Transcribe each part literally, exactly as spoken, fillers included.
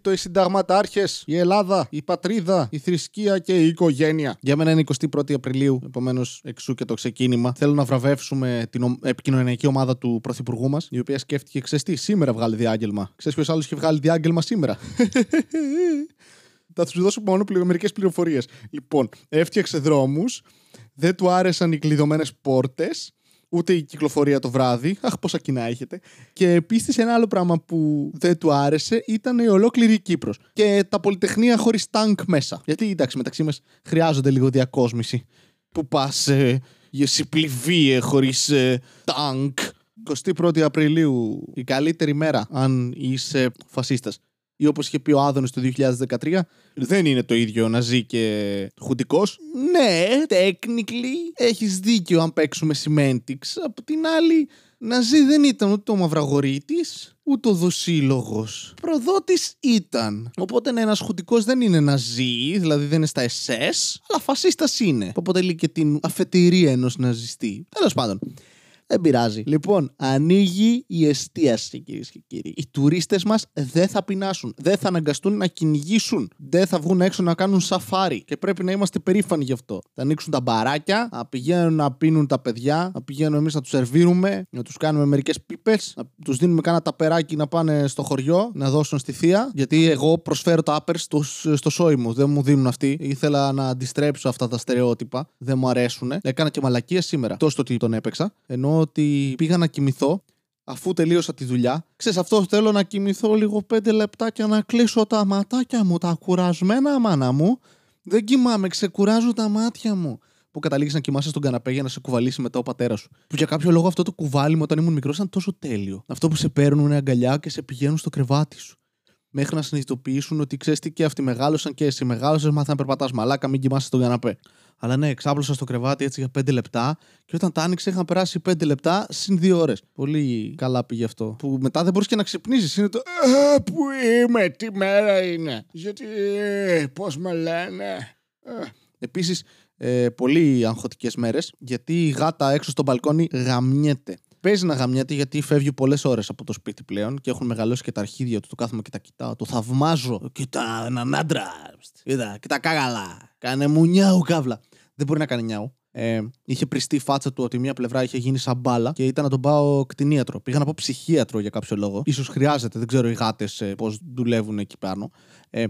το οι συνταγματάρχες, η Ελλάδα, η πατρίδα, η θρησκεία και η οικογένεια. Για μένα είναι εικοστή πρώτη Απριλίου, επομένως εξού και το ξεκίνημα. Θέλω να βραβεύσουμε την επικοινωνιακή ομάδα του Πρωθυπουργού μας, η οποία σκέφτηκε, ξέρεις τι, σήμερα βγάλει διάγγελμα. Ξέρεις ποιος άλλος είχε βγάλει διάγγελμα σήμερα? Θα σου δώσω μόνο μερικές πληροφορίες. Λοιπόν, έφτιαξε δρόμους, δεν του άρεσαν οι κλειδωμένες πόρτες, ούτε η κυκλοφορία το βράδυ. Αχ, πόσα κοινά έχετε. Και επίσης ένα άλλο πράγμα που δεν του άρεσε ήταν η ολόκληρη Κύπρος. Και τα πολυτεχνία χωρίς τάγκ μέσα. Γιατί, εντάξει, μεταξύ μας χρειάζονται λίγο διακόσμηση. Που πας ε, για συμπληβίε χωρίς ε, τάγκ. εικοστή πρώτη Απριλίου, η καλύτερη μέρα αν είσαι φασίστας. Ή όπως είχε πει ο Άδωνης το δύο χιλιάδες δεκατρία, δεν είναι το ίδιο ναζί και χουντικός. Ναι, technically έχεις δίκιο αν παίξουμε semantics. Από την άλλη, ναζί δεν ήταν ούτε ο Μαυραγορείτης, ούτε ο Δοσίλογος. Προδότης ήταν. Οπότε ένας χουντικός δεν είναι ναζί, δηλαδή δεν είναι στα ες ες, αλλά φασίστας είναι. Που αποτελεί και την αφετηρία ενός ναζιστή. Τέλος πάντων. Δεν πειράζει. Λοιπόν, ανοίγει η εστίαση, κυρίες και κύριοι. Οι τουρίστες μας δεν θα πεινάσουν. Δεν θα αναγκαστούν να κυνηγήσουν. Δεν θα βγουν έξω να κάνουν σαφάρι. Και πρέπει να είμαστε περήφανοι γι' αυτό. Θα ανοίξουν τα μπαράκια, να πηγαίνουν να πίνουν τα παιδιά, να πηγαίνουν εμείς να τους σερβίρουμε, να τους κάνουμε μερικές πίπες, να τους δίνουμε κάνα ταπεράκι να πάνε στο χωριό, να δώσουν στη θεία. Γιατί εγώ προσφέρω τα άπερ στο, στο σόι μου. Δεν μου δίνουν αυτοί. Ήθελα να αντιστρέψω αυτά τα στερεότυπα. Δεν μου αρέσουν. Έκανα και μαλακίες σήμερα. Τόσο το ότι τον έπαιξα. Ενώ ότι πήγα να κοιμηθώ αφού τελείωσα τη δουλειά. Ξέρεις, αυτό θέλω να κοιμηθώ λίγο πέντε λεπτάκια να κλείσω τα ματάκια μου, τα κουρασμένα μάνα μου. Δεν κοιμάμαι, ξεκουράζω τα μάτια μου. Που καταλήγεις να κοιμάσαι στον καναπέ για να σε κουβαλήσει μετά ο πατέρας σου. Που για κάποιο λόγο αυτό το κουβάλιμα όταν ήμουν μικρός ήταν τόσο τέλειο. Αυτό που σε παίρνουν αγκαλιά και σε πηγαίνουν στο κρεβάτι σου. Μέχρι να συνειδητοποιήσουν ότι ξέρεις τι, και αυτοί μεγάλωσαν και εσύ μεγάλωσες, μάθα να περπατάς μαλάκα, μην κοιμάσαι στον καναπέ. Αλλά ναι, ξάπλωσα στο κρεβάτι έτσι για πέντε λεπτά και όταν τα άνοιξε είχαν περάσει πέντε λεπτά συν δύο ώρες. Πολύ καλά πήγε αυτό. Που μετά δεν μπορείς και να ξυπνήσεις. Είναι το «Α, πού είμαι, τι μέρα είναι, γιατί, πώς με λένε». Επίσης, ε, πολύ αγχωτικές μέρες γιατί η γάτα έξω στο μπαλκόνι γαμιέται. Παίζει να γαμιάται γιατί φεύγει πολλές ώρες από το σπίτι πλέον και έχουν μεγαλώσει και τα αρχίδια του. Το κάθομαι και τα κοιτάω. Το θαυμάζω. Κοίτα, έναν άντρα. Κοίτα, κοίτα, κάγαλα. Κάνε μου νιάου, καύλα. Δεν μπορεί να κάνει νιάου. Ε, είχε πριστεί η φάτσα του ότι μία πλευρά είχε γίνει σαν μπάλα και ήταν να τον πάω κτηνίατρο. Πήγα να πω ψυχίατρο για κάποιο λόγο. Ίσως χρειάζεται, δεν ξέρω οι γάτες ε, πώς δουλεύουν εκεί πάνω. Ε,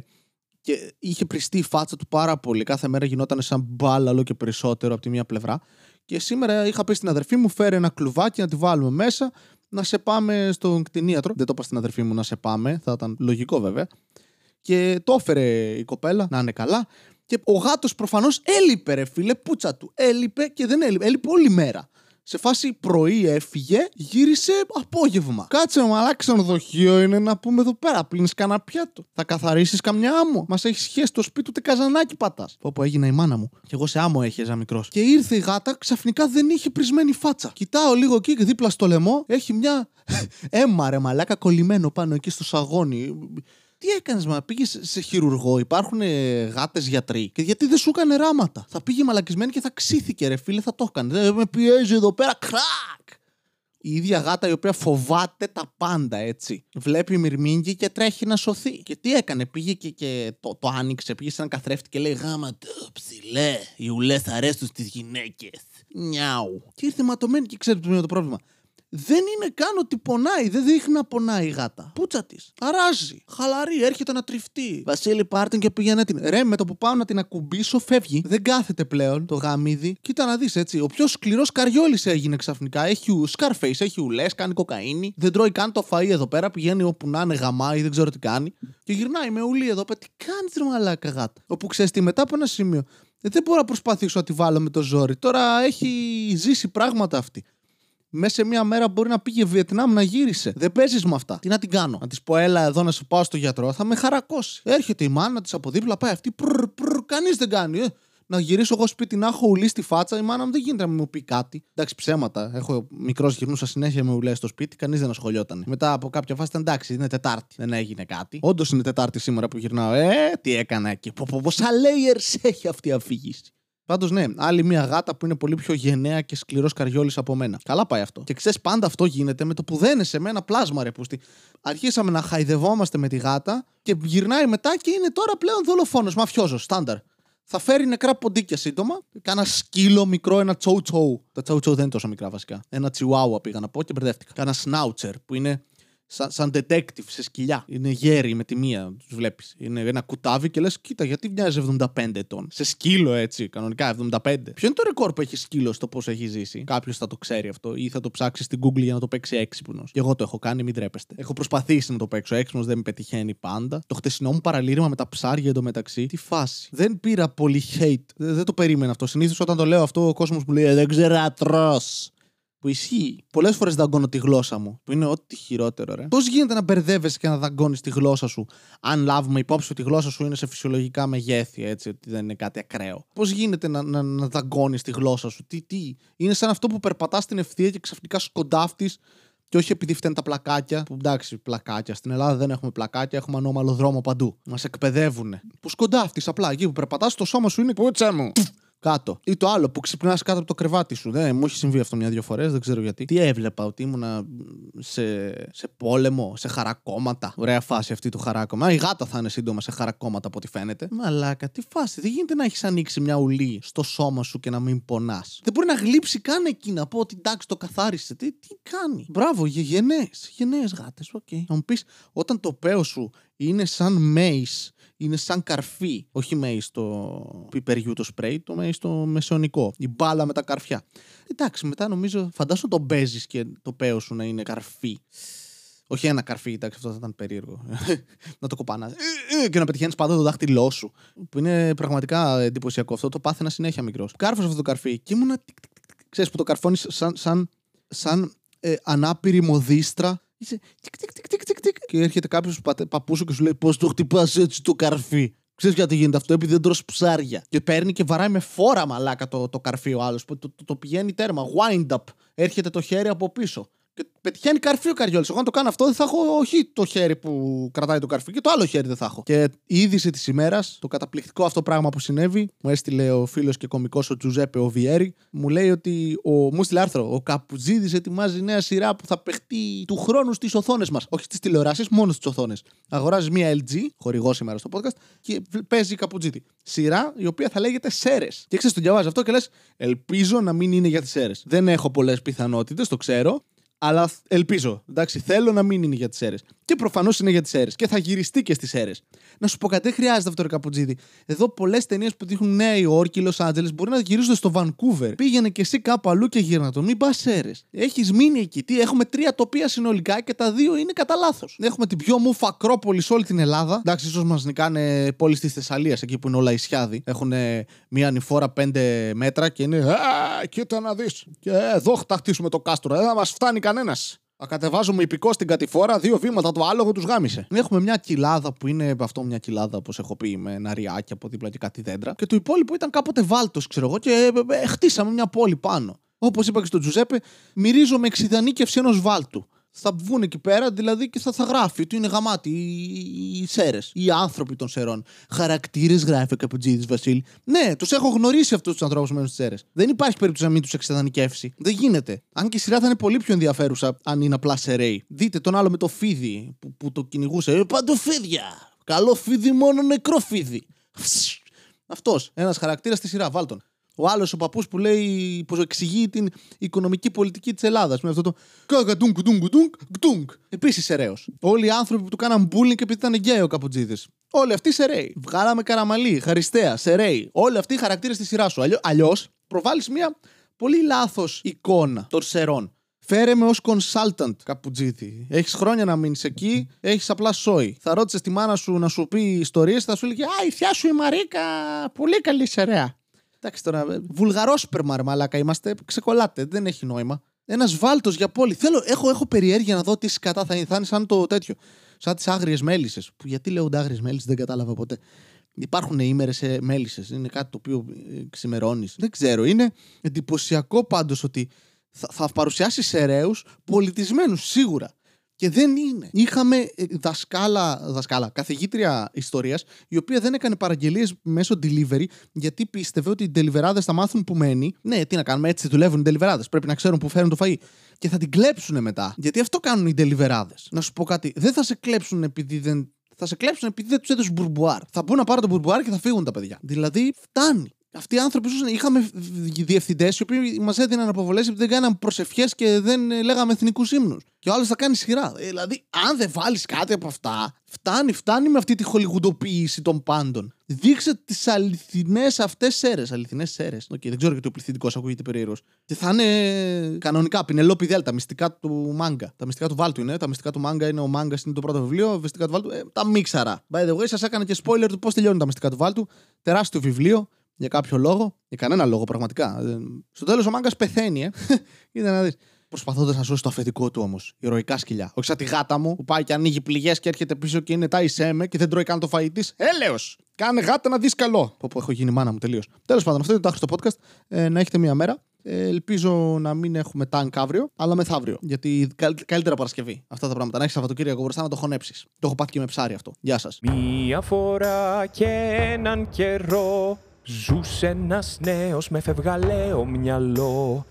και είχε πριστεί η φάτσα του πάρα πολύ. Κάθε μέρα γινόταν σαν μπάλα όλο και περισσότερο από τη μία πλευρά. Και σήμερα είχα πει στην αδερφή μου: φέρε ένα κλουβάκι να τη βάλουμε μέσα, να σε πάμε στον κτηνίατρο. Δεν το είπα στην αδερφή μου να σε πάμε, θα ήταν λογικό βέβαια. Και το έφερε η κοπέλα, να είναι καλά. Και ο γάτος προφανώς έλειπε, ρε φίλε, πούτσα του. Έλειπε και δεν έλειπε, έλειπε όλη μέρα. Σε φάση πρωί έφυγε, γύρισε απόγευμα. Κάτσε μαλάκα, ξενοδοχείο είναι να πούμε εδώ πέρα. Πλύνεις κανένα πιάτο. Θα καθαρίσεις καμιά άμμο. Μας έχεις χέσει το σπίτι, ούτε καζανάκι πατάς. Όπου έγινα η μάνα μου. Κι εγώ σε άμμο έχεζα μικρός. Και ήρθε η γάτα, ξαφνικά δεν είχε πρισμένη φάτσα. Κοιτάω λίγο εκεί, δίπλα στο λαιμό, έχει μια αίμα ρε μαλάκα κολλημένο πάνω εκεί στο σαγόνι. Τι έκανες, μα πήγες σε χειρουργό, υπάρχουν ε, γάτες γιατροί. Και γιατί δεν σου έκανε ράματα? Θα πήγε μαλακισμένη και θα ξύθηκε, ρε φίλε, θα το έκανε. Δεν με πιέζει εδώ πέρα, κρακ! Η ίδια γάτα η οποία φοβάται τα πάντα, έτσι. Βλέπει μυρμήγκη και τρέχει να σωθεί. Και τι έκανε, πήγε και, και το, το άνοιξε, πήγε σε έναν καθρέφτη και λέει «Γάμα το ψηλέ, οι ουλές αρέστουν στις γυναίκες». Νιάου. Και ήρθε ματωμένη και ξέρετε ποιο είναι το πρόβλημα. Δεν είναι καν ότι πονάει, δεν δείχνει να πονάει η γάτα. Πούτσα της. Αράζει. Χαλαρή, έρχεται να τριφτεί. Βασίλη, πάρτεν και πήγαινε την. Ρε, με το που πάω να την ακουμπήσω, φεύγει. Δεν κάθεται πλέον το γαμίδι. Κοίτα να δεις έτσι. Ο πιο σκληρός καριόλης έγινε ξαφνικά. Έχει Scarface, έχει ουλές, κάνει κοκαίνη. Δεν τρώει καν το φαΐ εδώ πέρα. Πηγαίνει όπου να είναι, γαμάει, δεν ξέρω τι κάνει. Και γυρνάει με ουλή εδώ πέρα. Τι κάνει τη μαλάκα γάτα. Όπου ξέρει τι μετά από ένα σημείο. Ε, δεν μπορώ να προσπαθήσω να τη βάλω με το ζόρι. Τώρα έχει ζήσει πράγματα αυτή. Μέσα σε μία μέρα μπορεί να πήγε Βιετνάμ να γύρισε. Δεν παίζεις με αυτά. Τι να την κάνω. Να της πω, έλα εδώ να σου πάω στο γιατρό, θα με χαρακώσει. Έρχεται η μάνα της από δίπλα, πάει αυτή. Πρρρ, πρρ, κανείς δεν κάνει. Ε. Να γυρίσω εγώ σπίτι να έχω ουλή στη φάτσα, η μάνα μου δεν γίνεται να μου πει κάτι. Εντάξει, ψέματα. Έχω μικρός, γυρνούσα συνέχεια με ουλές στο σπίτι, κανείς δεν ασχολιόταν. Μετά από κάποια φάση ήταν εντάξει, είναι Τετάρτη. Δεν έγινε κάτι. Όντως είναι Τετάρτη σήμερα που γυρνάω. Ε, τι έκανα εκεί. Πόσα layers έχει αυτή η αφήγηση. Πάντως, ναι, άλλη μια γάτα που είναι πολύ πιο γενναία και σκληρός καριόλης από μένα. Καλά πάει αυτό. Και ξέρεις, πάντα αυτό γίνεται με το που δεν σε μένα πλάσμα, ρε πούστη. Αρχίσαμε να χαϊδευόμαστε με τη γάτα και γυρνάει μετά και είναι τώρα πλέον δολοφόνος, μαφιόζος, στάνταρ. Θα φέρει νεκρά ποντίκια σύντομα. Κάνα σκύλο μικρό, ένα τσόουτσόου. Τα τσόουτσόου δεν είναι τόσο μικρά βασικά. Ένα τσιουάουα πήγα να πω και μπερδεύτηκα. Κάνα σνάουτσερ που είναι σαν, σαν detective σε σκυλιά. Είναι γέροι με τη μία, τους βλέπεις. Είναι ένα κουτάβι και λες, κοίτα, γιατί μοιάζει εβδομήντα πέντε ετών. Σε σκύλο έτσι, κανονικά εβδομήντα πέντε. Ποιο είναι το ρεκόρ που έχει σκύλο στο πώς έχει ζήσει? Κάποιος θα το ξέρει αυτό ή θα το ψάξει στην Google για να το παίξει έξυπνος. Και εγώ το έχω κάνει, μην τρέπεστε. Έχω προσπαθήσει να το παίξω έξυπνος, δεν με πετυχαίνει πάντα. Το χτεσινό μου παραλήρημα με τα ψάρια εντωμεταξύ. Τι φάση. Δεν πήρα πολύ hate. Δεν το περίμενα αυτό. Συνήθως όταν το λέω αυτό, ο κόσμος μου λέει, δεν ξέρω, τρως. Που ισχύει. Πολλές φορές δαγκώνω τη γλώσσα μου. Που είναι ό,τι χειρότερο, ρε. Πώς γίνεται να μπερδεύεσαι και να δαγκώνεις τη γλώσσα σου, αν λάβουμε υπόψη ότι η γλώσσα σου είναι σε φυσιολογικά μεγέθη, έτσι, ότι δεν είναι κάτι ακραίο. Πώς γίνεται να, να, να δαγκώνεις τη γλώσσα σου, τι, τι. Είναι σαν αυτό που περπατάς στην ευθεία και ξαφνικά σκοντάφτεις. Και όχι επειδή φταίνουν τα πλακάκια. Που εντάξει, πλακάκια. Στην Ελλάδα δεν έχουμε πλακάκια, έχουμε ανώμαλο δρόμο παντού. Μας εκπαιδεύουνε. Που σκοντάφτεις απλά εκεί που περπατάς, το σώμα σου είναι. Πούτσα μου! Κάτω. Ή το άλλο που ξυπνάς κάτω από το κρεβάτι σου. Ναι, μου έχει συμβεί αυτό μια-δύο φορές, δεν ξέρω γιατί. Τι έβλεπα, ότι ήμουνα σε, σε πόλεμο, σε χαρακόμματα. Ωραία φάση αυτή του χαράκωμα. Η γάτα θα είναι σύντομα σε χαρακόμματα από ό,τι φαίνεται. Μαλάκα, τι φάση. Δεν γίνεται να έχεις ανοίξει μια ουλή στο σώμα σου και να μην πονάς. Δεν μπορεί να γλύψει καν εκεί να πω ότι εντάξει το καθάρισε. Τι, τι κάνει. Μπράβο, γενναίες. Γενναίες γάτες, οκ. Okay. Θα μου πεις, όταν το παίο σου είναι σαν μέις. Είναι σαν καρφί, όχι μέις το πιπεριού το σπρέι, το μέις το μεσαιωνικό, η μπάλα με τα καρφιά. Εντάξει, μετά νομίζω, φαντάσου τον παίζεις και το παίο σου να είναι καρφί. Όχι ένα καρφί, εντάξει, αυτό θα ήταν περίεργο. Να το κοπανάς και να πετυχαίνεις πάντα το δάχτυλό σου. Που είναι πραγματικά εντυπωσιακό αυτό, το πάθαινα συνέχεια μικρός. Κάρφωσα αυτό το καρφί και ήμουνα, ξέρεις που το καρφώνεις σαν, σαν, σαν ε, ανάπηρη μοδίστρα. Είσαι τικ, τικ, τικ, τικ, τικ, τικ. Και έρχεται κάποιος παππού σου και σου λέει πώς το χτυπάς έτσι το καρφί. Ξέρεις γιατί γίνεται αυτό, επειδή δεν τρως ψάρια. Και παίρνει και βαράει με φόρα μαλάκα το, το καρφί ο άλλος. Το, το, το πηγαίνει τέρμα, wind up. Έρχεται το χέρι από πίσω. Και πετυχαίνει καρφί ο καριόλης. Εγώ αν το κάνω αυτό δεν θα έχω όχι το χέρι που κρατάει το καρφί και το άλλο χέρι δεν θα έχω. Και η είδηση της ημέρας, το καταπληκτικό αυτό πράγμα που συνέβη, μου έστειλε ο φίλος και κωμικός ο Τζουζέπε ο Βιέρη, μου λέει ότι. Ο... Μου έστειλε άρθρο. Ο Καπουτζίδης ετοιμάζει νέα σειρά που θα παιχτεί του χρόνου στις οθόνες μας. Όχι στις τηλεοράσεις, μόνο στις οθόνες. Αγοράζει μία ελ τζι, χορηγό σήμερα στο podcast, και παίζει Καπουτζίδη. Σειρά η οποία θα λέγεται Σέρες. Και ξέρεις, το διαβάζει αυτό και λες, ελπίζω να μην είναι για τις Σέρες. Δεν έχω πολλές πιθανότητες, το ξέρω. Αλλά ελπίζω. Εντάξει, θέλω να μην είναι για τις Σέρες. Και προφανώς είναι για τις Σέρες. Και θα γυριστεί και στις Σέρες. Να σου πω κάτι, δεν χρειάζεται αυτό το Καπουτζίδη. Εδώ πολλές ταινίες που δείχνουν Νέα Υόρκη, Λος Άντζελες μπορεί να γυρίζονται στο Βανκούβερ. Πήγαινε και εσύ κάπου αλλού και γύρνα το. Μην πας Σέρες. Έχεις μείνει εκεί. Τι, έχουμε τρία τοπία συνολικά και τα δύο είναι κατά λάθος. Έχουμε την πιο μουφα Ακρόπολη σε όλη την Ελλάδα. Εντάξει, ίσως μας νικάνε πόλεις της Θεσσαλίας εκεί που είναι όλα Ισιάδη. Έχουν μία ανηφόρα πέντε μέτρα και είναι. Α, κοίτα να δεις. Και εδώ χταχτίσουμε το κάστρο. Δεν θα μας φτάνει κανένα. Κανένας. Ακατεβάζουμε υπηκό στην κατηφόρα, δύο βήματα το άλογο τους γάμισε. Έχουμε μια κοιλάδα που είναι αυτό μια κοιλάδα, όπως έχω πει, με ένα ριάκι από δίπλα και κάτι δέντρα. Και το υπόλοιπο ήταν κάποτε βάλτος, ξέρω εγώ, και ε, ε, ε, χτίσαμε μια πόλη πάνω. Όπως είπα και στον Τζουζέπε, μυρίζομαι εξιδανίκευση ενός βάλτου. Θα βγουν εκεί πέρα δηλαδή και θα, θα γράφει ότι είναι γαμάτι οι, οι Σέρες, οι άνθρωποι των Σερών. Χαρακτήρες γράφει ο Καπουτζίδης Βασίλη. Ναι, τους έχω γνωρίσει αυτούς τους ανθρώπους που μένουν στις Σέρες. Δεν υπάρχει περίπτωση να μην τους εξεδανικεύσει. Δεν γίνεται. Αν και η σειρά θα είναι πολύ πιο ενδιαφέρουσα, αν είναι απλά Σεραίοι. Δείτε τον άλλο με το φίδι που, που το κυνηγούσε. Παντού φίδια! Καλό φίδι, μόνο νεκρό φίδι. Αυτός, ένας χαρακτήρας στη σειρά, βάλτον. Ο άλλος ο παππούς που λέει, που εξηγεί την οικονομική πολιτική της Ελλάδας με αυτό το «Καγκατούγκ, τούγκ, τούγκ». Επίσης Σεραίος. Όλοι οι άνθρωποι που του κάναν μπούλινγκ επειδή ήταν γκέι ο Καπουτζίδης. Όλοι αυτοί Σεραίοι. Βγάλαμε Καραμαλή, Χαριστέα, Σεραίοι. Όλοι αυτοί οι χαρακτήρες στη σειρά σου. Αλλιώς προβάλλεις μια πολύ λάθος εικόνα των Σερών. Φέρε με ως consultant, Καπουτζίδη. Έχεις χρόνια να μείνεις εκεί, έχεις απλά σόι. Θα ρώτησες τη μάνα σου να σου πει ιστορίες, θα σου λέει «Α, η θιά σου η Μαρίκα, πολύ καλή Σεραία». Εντάξει τώρα, βουλγαρόσπερμα ρε μαλάκα είμαστε, ξεκολλάτε, δεν έχει νόημα. Ένας βάλτος για πόλη. Θέλω, έχω, έχω περιέργεια να δω τι σκατά θα είναι, θα είναι σαν το τέτοιο. Σαν τις άγριες μέλισσες. Που γιατί λέγονται άγριες μέλισσες, δεν κατάλαβα ποτέ. Υπάρχουν ήμερες μέλισσες, είναι κάτι το οποίο ξημερώνεις. Δεν ξέρω, είναι εντυπωσιακό πάντως ότι θα, θα παρουσιάσει Σεραίους πολιτισμένους σίγουρα. Και δεν είναι. Είχαμε δασκάλα, δασκάλα, καθηγήτρια ιστορίας, η οποία δεν έκανε παραγγελίες μέσω delivery, γιατί πίστευε ότι οι ντελιβεράδες θα μάθουν που μένει. Ναι, τι να κάνουμε, έτσι δουλεύουν οι ντελιβεράδες. Πρέπει να ξέρουν που φέρουν το φαΐ. Και θα την κλέψουν μετά. Γιατί αυτό κάνουν οι ντελιβεράδες. Να σου πω κάτι. Δεν θα σε κλέψουν επειδή δεν. Θα σε κλέψουν επειδή δεν τους έδωσε μπουρμπουάρ. Θα μπουν να πάρουν το μπουρμπουάρ και θα φύγουν τα παιδιά. Δηλαδή, φτάνει. Αυτοί οι άνθρωποι ζούσαν. Είχαμε διευθυντές οι οποίοι μας έδιναν αποβολές επειδή δεν κάναμε προσευχές και δεν λέγαμε εθνικούς ύμνους. Και ο άλλος θα κάνει σειρά. Ε, δηλαδή, αν δεν βάλεις κάτι από αυτά, φτάνει, φτάνει με αυτή τη χολιγουντοποίηση των πάντων. Δείξε τις αληθινές αυτές σέρες. Αληθινές σέρες. Okay, δεν ξέρω γιατί ο πληθυντικός ακούγεται περίεργος. Και θα είναι κανονικά Πινελόπη Δέλτα, τα μυστικά του μάγκα. Τα μυστικά του Βάλτου είναι. Τα μυστικά του μάγκα είναι ο μάγκα, είναι το πρώτο βιβλίο. Μυστικά του Βάλτου. Ε, τα μίξαρα. By the way, σας έκανα και spoiler του πώς τελειώνουν τα μυστικά του Βάλτου. Τεράστιο βιβλίο. Για κάποιο λόγο, για κανένα λόγο πραγματικά. Στο τέλος ο μάγκας πεθαίνει, ε. Είδα να δεις. Προσπαθώντας να σώσει το αφεντικό του όμως. Ηρωικά σκυλιά. Όχι σαν τη γάτα μου που πάει και ανοίγει πληγές και έρχεται πίσω και είναι τα Ισέμε και δεν τρώει καν το φαΐ της. Έλεος! Κάνε γάτα να δεις καλό. Πω πω, έχω γίνει μάνα μου τελείως. Τέλος πάντων, αυτό είναι το Άχρηστο Podcast. Ε, να έχετε μία μέρα. Ε, ελπίζω να μην έχουμε tank αύριο, αλλά μεθαύριο. Γιατί καλύτερα Παρασκευή. Αυτά τα πράγματα. Να έχεις Σαββατοκύριακο μπροστά να το χωνέψεις. Το έχω πάθει και με ψάρι αυτό. Γεια σας. Μία φορά και έναν καιρό. Ζούσε ένας νέος με φευγαλαίο μυαλό.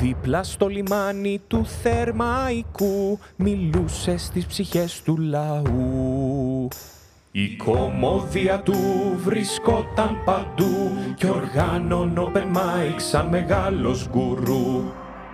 Δίπλα στο λιμάνι του Θερμαϊκού μιλούσε στις ψυχές του λαού. Η κομμόδια του βρισκόταν παντού και οργάνων open mic σαν μεγάλος γκουρού.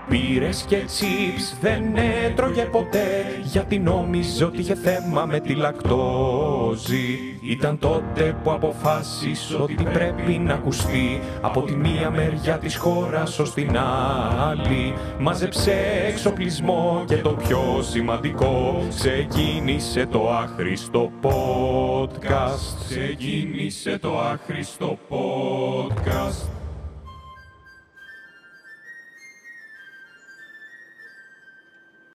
Πήρες και τσίπς δεν έτρωγε ποτέ, γιατί νόμιζε ότι είχε θέμα με τη λακτόζη. Ήταν τότε που αποφάσισε ότι πρέπει να ακουστεί από τη μία μεριά της χώρας ως την άλλη. Μάζεψε εξοπλισμό και το πιο σημαντικό, ξεκίνησε το άχρηστο podcast. Ξεκίνησε το άχρηστο podcast.